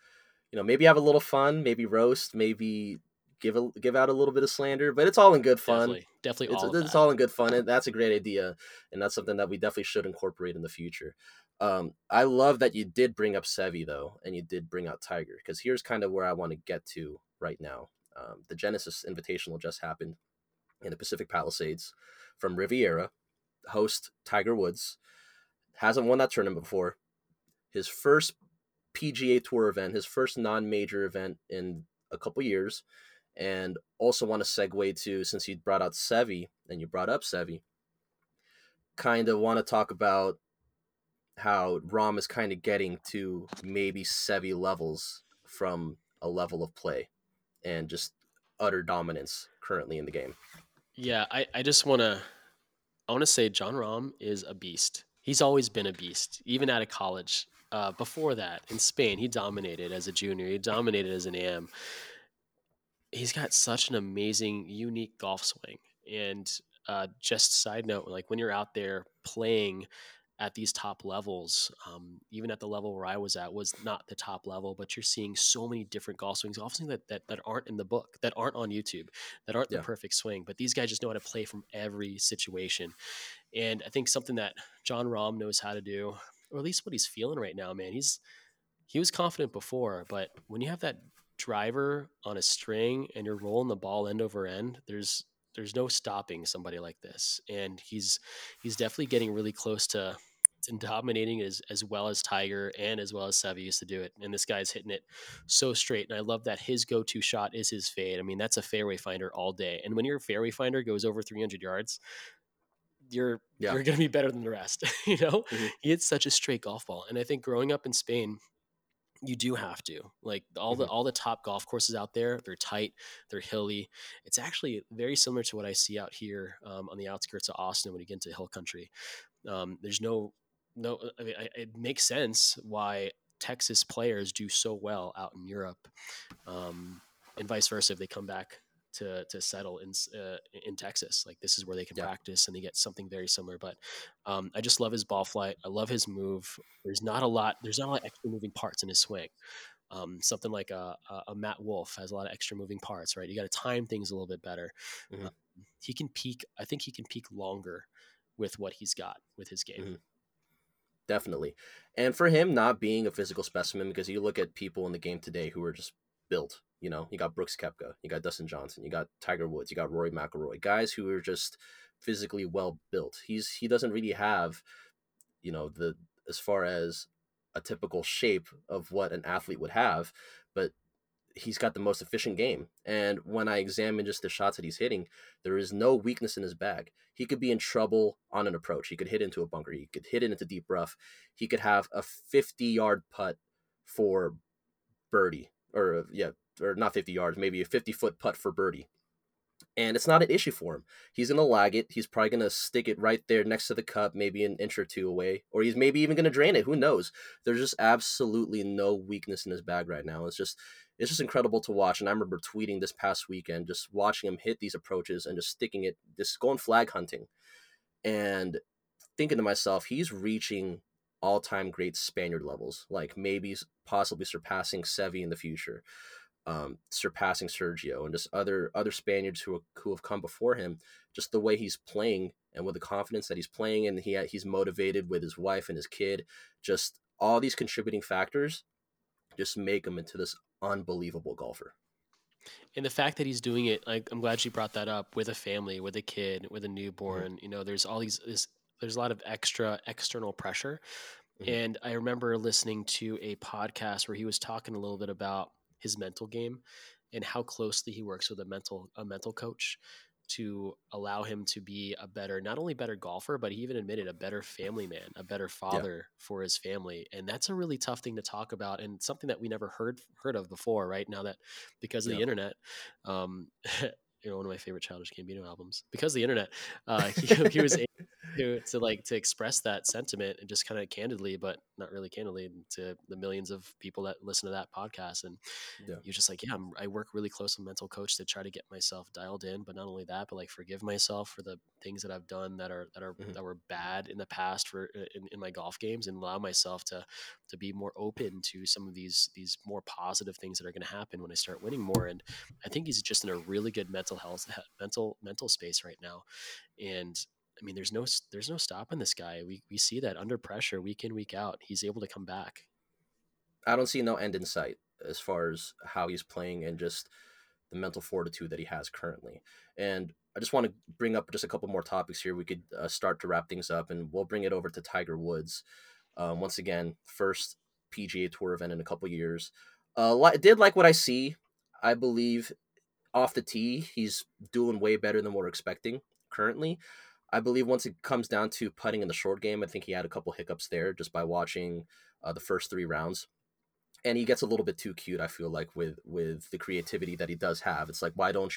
maybe have a little fun, maybe roast, maybe give out a little bit of slander, but it's all in good fun. Definitely it's all in good fun. And that's a great idea. And that's something that we definitely should incorporate in the future. I love that you did bring up Seve though, and you did bring out Tiger, because here's kind of where I want to get to right now. The Genesis Invitational just happened in the Pacific Palisades from Riviera. Host Tiger Woods hasn't won that tournament before. His first PGA Tour event, his first non-major event in a couple years. And also want to segue to, since you brought out Seve and you brought up Seve, kind of want to talk about how Rahm is kind of getting to maybe Seve levels from a level of play and just utter dominance currently in the game. Yeah, I want to say John Rahm is a beast. He's always been a beast, even out of college. Before that, in Spain, he dominated as a junior. He dominated as an AM. He's got such an amazing, unique golf swing. And just side note, when you're out there playing at these top levels, even at the level where I was at was not the top level, but you're seeing so many different golf swings, obviously that aren't in the book, that aren't on YouTube, that aren't the perfect swing, but these guys just know how to play from every situation. And I think something that John Rahm knows how to do, or at least what he's feeling right now, man, he was confident before, but when you have that driver on a string and you're rolling the ball end over end, there's no stopping somebody like this. And he's definitely getting really close to dominating as well as Tiger and as well as Seve used to do it. And this guy's hitting it so straight. And I love that his go-to shot is his fade. I mean, that's a fairway finder all day. And when your fairway finder goes over 300 yards, you're going to be better than the rest. You know, mm-hmm. He hits such a straight golf ball. And I think growing up in Spain, you do have to like all the top golf courses out there. They're tight, they're hilly. It's actually very similar to what I see out here on the outskirts of Austin when you get into hill country. There's no. I mean, it makes sense why Texas players do so well out in Europe, and vice versa if they come back to settle in Texas. Like this is where they can practice and they get something very similar. But I just love his ball flight. I love his move. There's not a lot of extra moving parts in his swing. Something like a Matt Wolff has a lot of extra moving parts, right? You got to time things a little bit better. Mm-hmm. He can peak. I think he can peak longer with what he's got with his game. Mm-hmm. Definitely. And for him not being a physical specimen, because you look at people in the game today who are just built, you know, you got Brooks Koepka, you got Dustin Johnson, you got Tiger Woods, you got Rory McIlroy, guys who are just physically well built. He doesn't really have, you know, as far as a typical shape of what an athlete would have, but he's got the most efficient game. And when I examine just the shots that he's hitting, there is no weakness in his bag. He could be in trouble on an approach. He could hit into a bunker. He could hit it into deep rough. He could have a 50-yard putt for birdie or not 50 yards, maybe a 50-foot putt for birdie. And it's not an issue for him. He's going to lag it. He's probably going to stick it right there next to the cup, maybe an inch or two away, or he's maybe even going to drain it. Who knows? There's just absolutely no weakness in his bag right now. It's just incredible to watch. And I remember tweeting this past weekend, just watching him hit these approaches and just sticking it, just going flag hunting and thinking to myself, he's reaching all-time great Spaniard levels, like maybe possibly surpassing Seve in the future, surpassing Sergio and just other Spaniards who have come before him. Just the way he's playing and with the confidence that he's playing, and he's motivated with his wife and his kid, just all these contributing factors just make him into this unbelievable golfer. And the fact that he's doing it, like, I'm glad you brought that up, with a family, with a kid, with a newborn, mm-hmm. You know, there's all there's a lot of extra external pressure. Mm-hmm. And I remember listening to a podcast where he was talking a little bit about his mental game and how closely he works with a mental coach to allow him to be a better, not only better golfer, but he even admitted a better family man, a better father for his family. And that's a really tough thing to talk about, and something that we never heard of before, right? Now that because of the internet, you know, one of my favorite Childish Gambino albums, because of the internet, he was able to express that sentiment, and just kind of candidly, but not really candidly, to the millions of people that listen to that podcast. And you're just like, I work really close with a mental coach to try to get myself dialed in, but not only that, but like forgive myself for the things that I've done that were bad in the past in my golf games, and allow myself to be more open to some of these more positive things that are going to happen when I start winning more. And I think he's just in a really good mental space right now. And I mean, there's no stopping this guy. We see that under pressure, week in, week out, he's able to come back. I don't see no end in sight as far as how he's playing and just the mental fortitude that he has currently. And I just want to bring up just a couple more topics here. We could start to wrap things up, and we'll bring it over to Tiger Woods. Once again, first PGA Tour event in a couple years. I did like what I see. I believe off the tee, he's doing way better than we're expecting currently. I believe once it comes down to putting in the short game, I think he had a couple hiccups there just by watching the first three rounds. And he gets a little bit too cute, I feel like, with the creativity that he does have. It's like, why wouldn't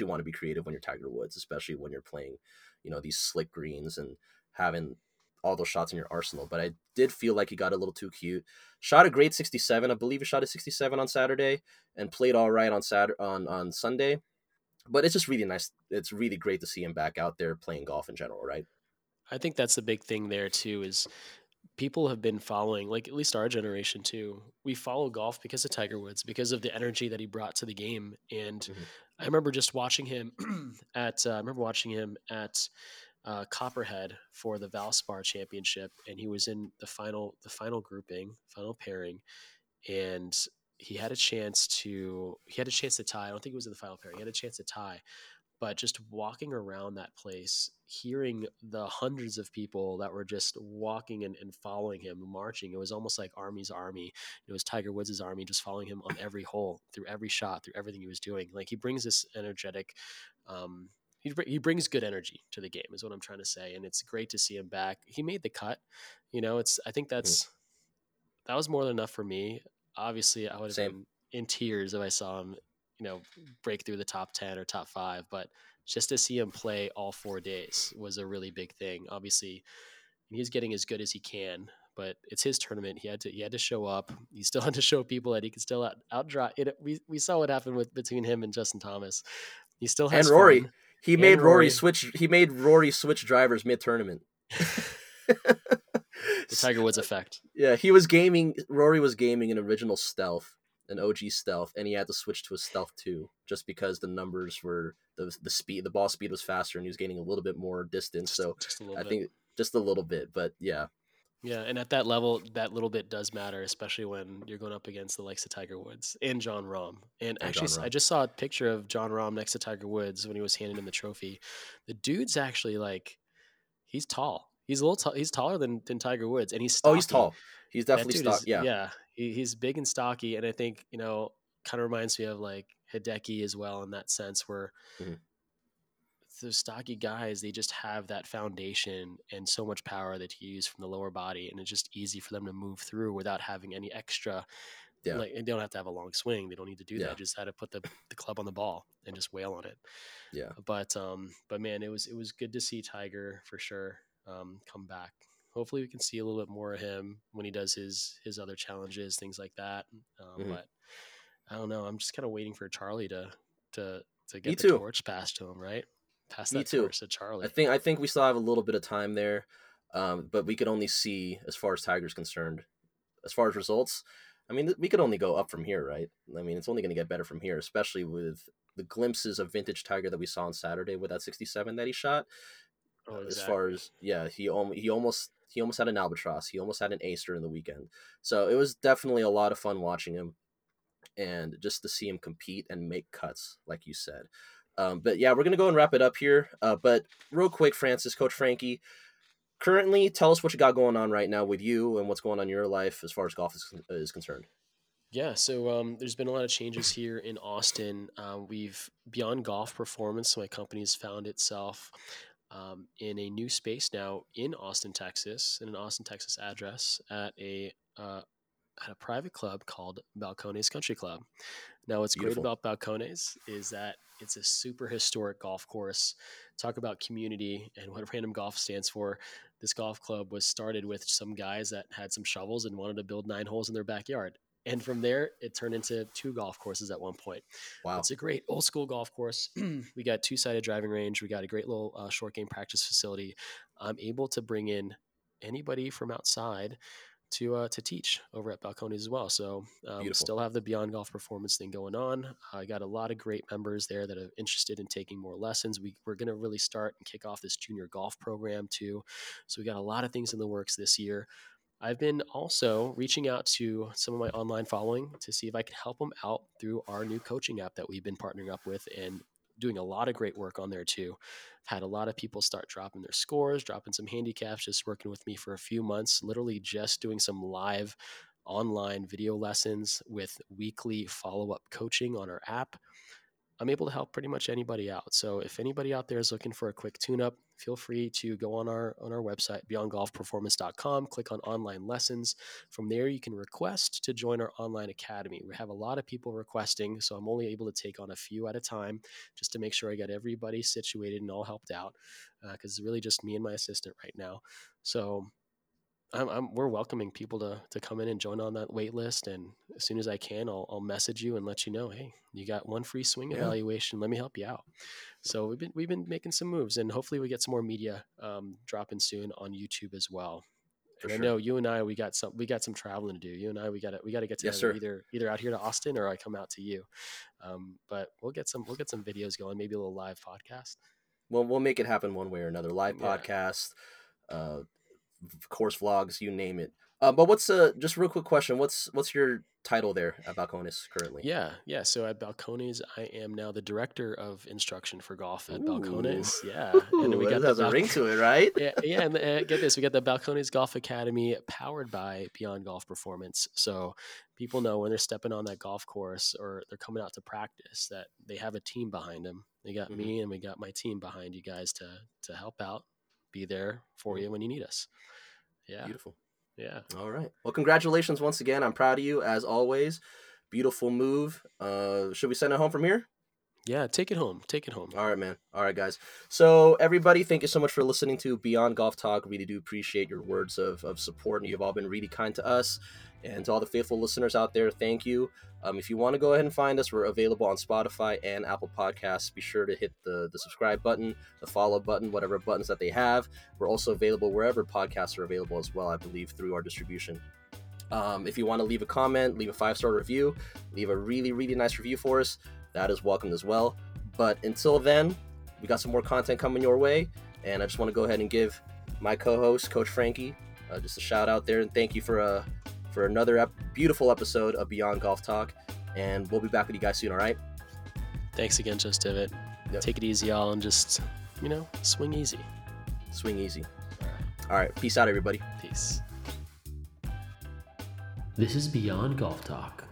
you want to be creative when you're Tiger Woods, especially when you're playing, you know, these slick greens and having all those shots in your arsenal? But I did feel like he got a little too cute. Shot a great 67. I believe he shot a 67 on Saturday and played all right on Sunday. But it's just really nice. It's really great to see him back out there playing golf in general, right? I think that's the big thing there too, is people have been following, like at least our generation too. We follow golf because of Tiger Woods, because of the energy that he brought to the game. And I remember watching him at Copperhead for the Valspar Championship, and he was in the final grouping, final pairing, and he had a chance to tie. I don't think it was in the final pair. He had a chance to tie, but just walking around that place, hearing the hundreds of people that were just walking and following him, marching, it was almost like Army's Army. It was Tiger Woods' Army just following him on every hole, through every shot, through everything he was doing. Like, he brings this energetic, he brings good energy to the game is what I'm trying to say. And it's great to see him back. He made the cut, I think that was more than enough for me. Obviously I would have been in tears if I saw him, break through the top 10 or top 5, but just to see him play all 4 days was a really big thing. Obviously he's getting as good as he can, but it's his tournament. He had to show up. He still had to show people that he could still outdraw it. We saw what happened between him and Justin Thomas. He still has and Rory. Fun. He made Rory switch drivers mid-tournament. The Tiger Woods effect. Yeah, he was gaming. Rory was gaming an original stealth, an OG stealth, and he had to switch to a stealth too, just because the numbers were the speed, the ball speed was faster, and he was gaining a little bit more distance. Think just a little bit, but yeah. Yeah, and at that level, that little bit does matter, especially when you're going up against the likes of Tiger Woods and John Rahm. I just saw a picture of John Rahm next to Tiger Woods when he was handing him the trophy. The dude's actually he's tall. He's a little tall. He's taller than Tiger Woods, and he's stocky. Oh, he's tall. He's definitely stocky. Yeah. He's big and stocky, and I think kind of reminds me of Hideki as well in that sense, where. Mm-hmm. Those stocky guys, they just have that foundation and so much power that you use from the lower body, and it's just easy for them to move through without having any extra. Yeah. And they don't have to have a long swing. They don't need to do that. Just had to put the club on the ball and just wail on it. Yeah. But man, it was good to see Tiger for sure come back. Hopefully we can see a little bit more of him when he does his other challenges, things like that. But I don't know. I'm just kind of waiting for Charlie to get the torch passed to him, right? Me too. To Charlie. I think we still have a little bit of time there, but we could only see as far as Tiger's concerned. As far as results, we could only go up from here, right? It's only going to get better from here, especially with the glimpses of vintage Tiger that we saw on Saturday with that 67 that he shot. Oh, exactly. As far as he almost had an albatross. He almost had an ace during the weekend. So it was definitely a lot of fun watching him, and just to see him compete and make cuts, like you said. But yeah, we're going to go and wrap it up here. But real quick, Francis, Coach Frankie, currently tell us what you got going on right now with you and what's going on in your life as far as golf is concerned. Yeah, so there's been a lot of changes here in Austin. We've Beyond Golf Performance, my company has found itself in a new space now in Austin, Texas, in an Austin, Texas address at a private club called Balcones Country Club. Now, what's great about Balcones is that it's a super historic golf course. Talk about community and what Random Golf stands for. This golf club was started with some guys that had some shovels and wanted to build 9 holes in their backyard. And from there, it turned into 2 golf courses at one point. Wow. It's a great old school golf course. We got 2-sided driving range. We got a great little short game practice facility. I'm able to bring in anybody from outside to teach over at Balcones as well. So we still have the Beyond Golf Performance thing going on. I got a lot of great members there that are interested in taking more lessons. We're going to really start and kick off this junior golf program too. So we got a lot of things in the works this year. I've been also reaching out to some of my online following to see if I can help them out through our new coaching app that we've been partnering up with and doing a lot of great work on there too. I've had a lot of people start dropping their scores, dropping some handicaps, just working with me for a few months, literally just doing some live online video lessons with weekly follow-up coaching on our app. I'm able to help pretty much anybody out. So if anybody out there is looking for a quick tune-up, feel free to go on our website, beyondgolfperformance.com, click on online lessons. From there, you can request to join our online academy. We have a lot of people requesting, so I'm only able to take on a few at a time just to make sure I got everybody situated and all helped out, because it's really just me and my assistant right now. So we're welcoming people to come in and join on that wait list. And as soon as I can, I'll message you and let you know, hey, you got one free swing evaluation. Let me help you out. So we've been making some moves, and hopefully we get some more media dropping soon on YouTube as well. For and sure. I know you and I, we got some traveling to do. You and I, we got to get together, yes, either out here to Austin or I come out to you. But we'll get some videos going, maybe a little live podcast. Well, we'll make it happen one way or another. Live podcast, course vlogs, you name it. But what's just real quick question? What's your title there at Balcones currently? Yeah. So at Balcones, I am now the director of instruction for golf at Balcones. Yeah, and we got a ring to it, right? Yeah. And get this, we got the Balcones Golf Academy powered by Beyond Golf Performance. So people know when they're stepping on that golf course or they're coming out to practice that they have a team behind them. They got me, and we got my team behind you guys to help out, be there for you when you need us. Yeah, beautiful. Yeah. All right. Well, congratulations once again. I'm proud of you as always. Beautiful move. Should we send it home from here? Yeah, take it home. Take it home. All right, man. All right, guys. So everybody, thank you so much for listening to Beyond Golf Talk. Really do appreciate your words of support, and you've all been really kind to us. And to all the faithful listeners out there, thank you. If you want to go ahead and find us, we're available on Spotify and Apple Podcasts. Be sure to hit the subscribe button, the follow button, whatever buttons that they have. We're also available wherever podcasts are available as well, I believe, through our distribution. If you want to leave a comment, leave a 5-star review, leave a really, really nice review for us. That is welcomed as well. But until then, we got some more content coming your way. And I just want to go ahead and give my co-host, Coach Frankie, just a shout out there. And thank you for another beautiful episode of Beyond Golf Talk. And we'll be back with you guys soon, all right? Thanks again, Just Divot. Yep. Take it easy, y'all, and just, swing easy. Swing easy. All right. Peace out, everybody. Peace. This is Beyond Golf Talk.